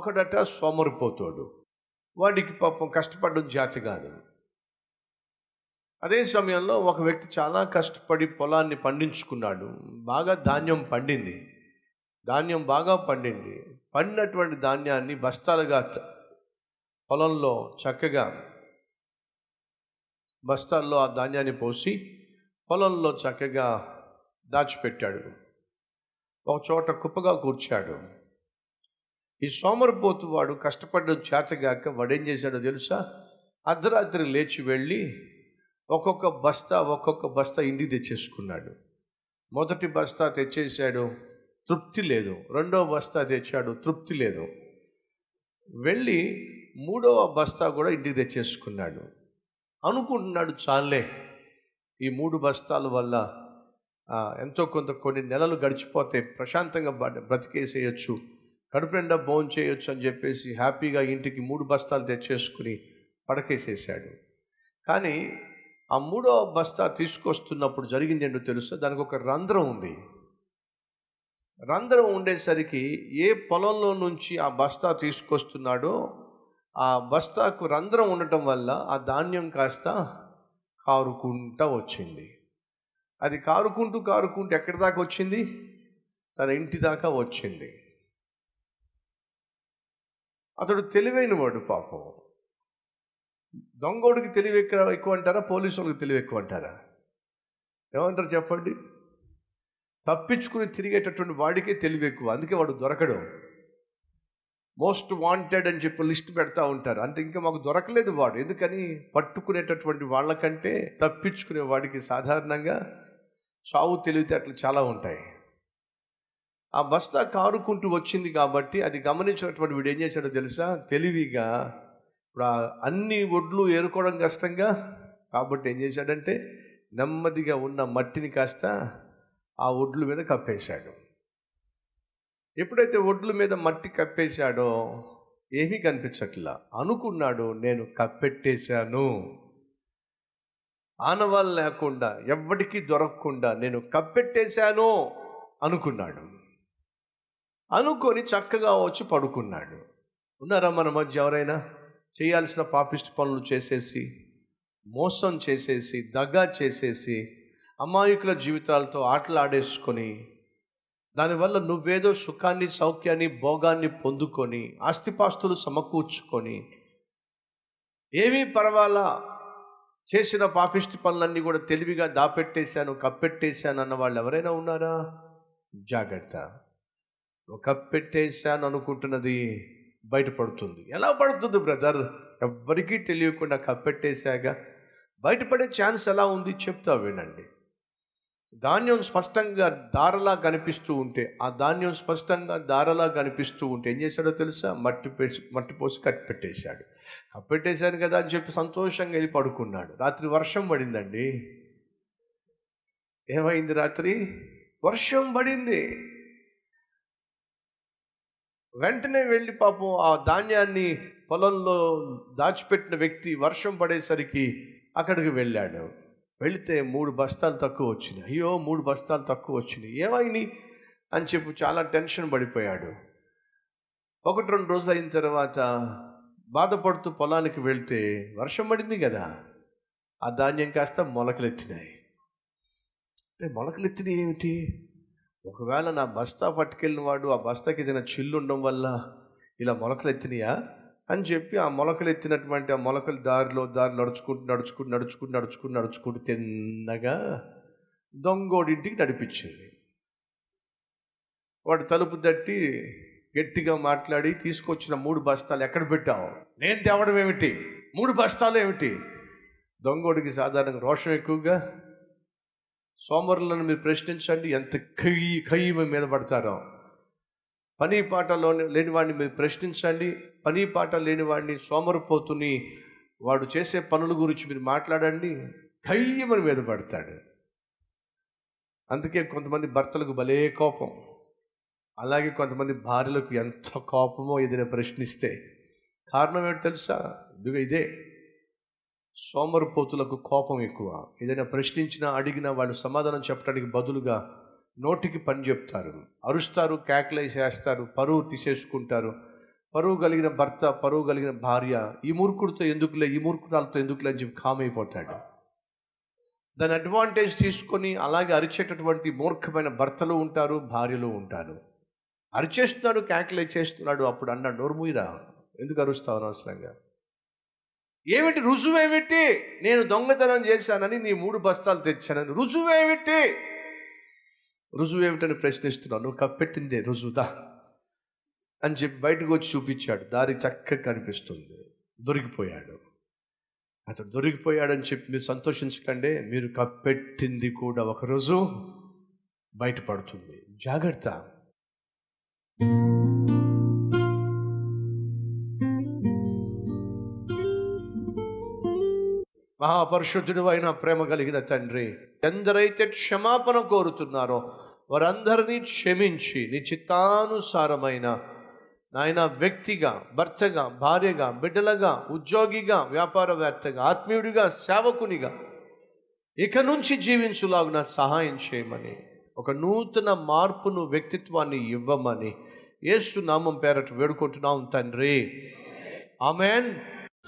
ఒకడట సోమరిపోతాడు, వాడికి పాపం కష్టపడడం జాతి కాదు. అదే సమయంలో ఒక వ్యక్తి చాలా కష్టపడి పొలాన్ని పండించుకున్నాడు, బాగా ధాన్యం పండింది, ధాన్యం బాగా పండింది. పండినటువంటి ధాన్యాన్ని బస్తాలుగా పొలంలో చక్కగా బస్తాల్లో ఆ ధాన్యాన్ని పోసి పొలంలో చక్కగా దాచిపెట్టాడు. ఒక చోట కుప్పగా కూర్చాడు. ఈ సోమరిపోతు వాడు కష్టపడ్డ చేతగాక వాడేం చేశాడో తెలుసా? అర్ధరాత్రి లేచి వెళ్ళి ఒక్కొక్క బస్తా ఇంటికి తెచ్చేసుకున్నాడు. మొదటి బస్తా తెచ్చేసాడు, తృప్తి లేదు. రెండో బస్తా తెచ్చాడు, తృప్తి లేదు. వెళ్ళి మూడవ బస్తా కూడా ఇంటికి తెచ్చేసుకున్నాడు. అనుకుంటున్నాడు చాలే, ఈ 3 బస్తాల వల్ల ఎంతో కొంత కొన్ని నెలలు గడిచిపోతే ప్రశాంతంగా బ్రతికేసేయచ్చు, కడుపు నిండా బోన్ చేయొచ్చు అని చెప్పేసి హ్యాపీగా ఇంటికి 3 బస్తాలు తెచ్చేసుకుని పడకేసేసాడు. కానీ ఆ 3వ బస్తా తీసుకొస్తున్నప్పుడు జరిగింది ఏంటో తెలుస్తా, దానికి ఒక రంధ్రం ఉంది. రంధ్రం ఉండేసరికి ఏ పొలంలో నుంచి ఆ బస్తా తీసుకొస్తున్నాడో ఆ బస్తాకు రంధ్రం ఉండటం వల్ల ఆ ధాన్యం కాస్త కారుకుంటూ వచ్చింది. అది కారుకుంటూ ఎక్కడి దాకా వచ్చింది? తన ఇంటి దాకా వచ్చింది. అతడు తెలివైన వాడు. పాపం దొంగోడికి తెలివి ఎక్కువ అంటారా? పోలీసు వాళ్ళకి తెలివి ఎక్కువ అంటారా? ఏమంటారు చెప్పండి? తప్పించుకుని తిరిగేటటువంటి వాడికే తెలివి ఎక్కువ, అందుకే వాడు దొరకడు. మోస్ట్ వాంటెడ్ అని చెప్పి లిస్ట్ పెడతా ఉంటారు. అంటే ఇంకా మాకు దొరకలేదు వాడు, ఎందుకని? పట్టుకునేటటువంటి వాళ్ళకంటే తప్పించుకునే వాడికి సాధారణంగా చావు తెలివితేటలు చాలా ఉంటాయి. ఆ బస్తా కారుకుంటూ వచ్చింది కాబట్టి అది గమనించినటువంటి వీడు ఏం చేశాడో తెలుసా? తెలివిగా ఇప్పుడు అన్ని ఒడ్లు ఏరుకోవడం కష్టంగా కాబట్టి ఏం చేశాడంటే నెమ్మదిగా ఉన్న మట్టిని కాస్త ఆ ఒడ్ల మీద కప్పేశాడు. ఎప్పుడైతే ఒడ్ల మీద మట్టి కప్పేశాడో ఏమీ కనిపించట్లా. అనుకున్నాడు నేను కప్పెట్టేశాను, ఆనవాళ్ళు లేకుండా ఎవ్వడికి దొరకకుండా నేను కప్పెట్టేశాను అనుకున్నాడు. అనుకొని చక్కగా వచ్చి పడుకున్నాడు. ఉన్నారా మన మధ్య ఎవరైనా చేయాల్సిన పాపిష్ట పనులు చేసేసి, మోసం చేసేసి, దగా చేసేసి, అమాయకుల జీవితాలతో ఆటలాడేసుకొని, దానివల్ల నువ్వేదో సుఖాన్ని, సౌఖ్యాన్ని, భోగాన్ని పొందుకొని, ఆస్తిపాస్తులు సమకూర్చుకొని, ఏమీ పర్వాలా, చేసిన పాపిష్టి పనులన్నీ కూడా తెలివిగా దాపెట్టేశాను, కప్పెట్టేశాను అన్న వాళ్ళు ఎవరైనా ఉన్నారా? జాగ్రత్త. కప్పెట్టేశాను అనుకుంటున్నది బయటపడుతుంది. ఎలా పడుతుంది బ్రదర్? ఎవ్వరికీ తెలియకుండా కప్పెట్టేశాక బయటపడే ఛాన్స్ ఎలా ఉంది చెప్తా వినండి. ధాన్యం స్పష్టంగా దారలా కనిపిస్తూ ఉంటే, ఆ ధాన్యం స్పష్టంగా దారలా కనిపిస్తూ ఉంటే ఏం చేశాడో తెలుసా? మట్టి పోసి కప్పెట్టేశాడు. కప్పెట్టేశాను కదా అని చెప్పి సంతోషంగా వెళ్ళి పడుకున్నాడు. రాత్రి వర్షం పడిందండి. ఏమైంది? రాత్రి వర్షం పడింది. వెంటనే వెళ్ళి పాపం ఆ ధాన్యాన్ని పొలంలో దాచిపెట్టిన వ్యక్తి వర్షం పడేసరికి అక్కడికి వెళ్ళాడు. వెళితే 3 బస్తాలు తక్కువ వచ్చినాయి. అయ్యో, 3 బస్తాలు తక్కువ వచ్చినాయి, ఏమైనాయి అని చెప్పి చాలా టెన్షన్ పడిపోయాడు. 1-2 రోజులు అయిన తర్వాత బాధపడుతూ పొలానికి వెళితే వర్షం పడింది కదా, ఆ ధాన్యం కాస్త మొలకలెత్తినాయి. మొలకలెత్తినాయి ఏమిటి? ఒకవేళ నా బస్తా పట్టుకెళ్ళిన వాడు ఆ బస్తాకి ఏదైనా చిల్లు ఉండడం వల్ల ఇలా మొలకలు ఎత్తినాయా అని చెప్పి ఆ మొలకలు ఎత్తినటువంటి ఆ మొలకల దారిలో నడుచుకుంటూ తిన్నగా దొంగోడింటికి నడిపించింది. వాడు తలుపు తట్టి గట్టిగా మాట్లాడి, తీసుకొచ్చిన 3 బస్తాలు ఎక్కడ పెట్టావు? నేను తేవడం ఏమిటి? 3 బస్తాలు ఏమిటి? దొంగోడికి సాధారణంగా రోషం ఎక్కువగా. సోమరులను మీరు ప్రశ్నించండి, ఎంత కయ్యి మీద పడతారో. పని పాటలో లేనివాడిని మీరు ప్రశ్నించండి, పని పాట లేనివాడిని, సోమరిపోతుని, వాడు చేసే పనుల గురించి మీరు మాట్లాడండి, కయ్యి మీద పడతాడు. అందుకే కొంతమంది భర్తలకు భలే కోపం, అలాగే కొంతమంది భార్యలకు ఎంత కోపమో ఏదైనా ప్రశ్నిస్తే. కారణం ఏంటో తెలుసా? ఇదే, సోమరిపోతులకు కోపం ఎక్కువ. ఏదైనా ప్రశ్నించినా అడిగినా వాళ్ళు సమాధానం చెప్పడానికి బదులుగా నోటికి పని చెప్తారు, అరుస్తారు, కేకలేసేస్తారు, పరువు తీసేసుకుంటారు. పరువు కలిగిన భర్త, పరువు కలిగిన భార్య ఈ మూర్ఖుడితో ఎందుకులే, ఈ మూర్ఖురాలతో ఎందుకులే అని చెప్పి కామ్ అయిపోతాడు. దాని అడ్వాంటేజ్ తీసుకొని అలాగే అరిచేటటువంటి మూర్ఖమైన భర్తలు ఉంటారు, భార్యలు ఉంటారు. అరిచేస్తున్నాడు, క్యాకిలే చేస్తున్నాడు. అప్పుడు అన్నాడు, నోరు మూయిరా, ఎందుకు అరుస్తావు అనవసరంగా? ఏమిటి రుజువేమిటి? నేను దొంగతనం చేశానని నీ 3 బస్తాలు తెచ్చానని రుజువేమిటి? రుజువేమిటని ప్రశ్నిస్తున్నావు. నువ్వు కప్పెట్టిందే రుజువుదా అని చెప్పి బయటకు వచ్చి చూపించాడు. దారి చక్కగా కనిపిస్తుంది. దొరికిపోయాడు. అతడు దొరికిపోయాడని చెప్పి మీరు సంతోషించకండి. మీరు కప్పెట్టింది కూడా ఒకరోజు బయటపడుతుంది. జాగ్రత్త. మహాపరిశుద్ధుడు అయిన ప్రేమ కలిగిన తండ్రి, ఎందరైతే క్షమాపణ కోరుతున్నారో వారందరినీ క్షమించి నీ చిత్తానుసారమైన నాయన వ్యక్తిగా, భర్తగా, భార్యగా, బిడ్డలుగా, ఉద్యోగిగా, వ్యాపారవేత్తగా, ఆత్మీయుడిగా, సేవకునిగా ఇక నుంచి జీవించులాగున సహాయం చేయమని, ఒక నూతన మార్పును, వ్యక్తిత్వాన్ని ఇవ్వమని యేసు నామం పేరట వేడుకుంటున్నాం తండ్రి. ఆమెన్.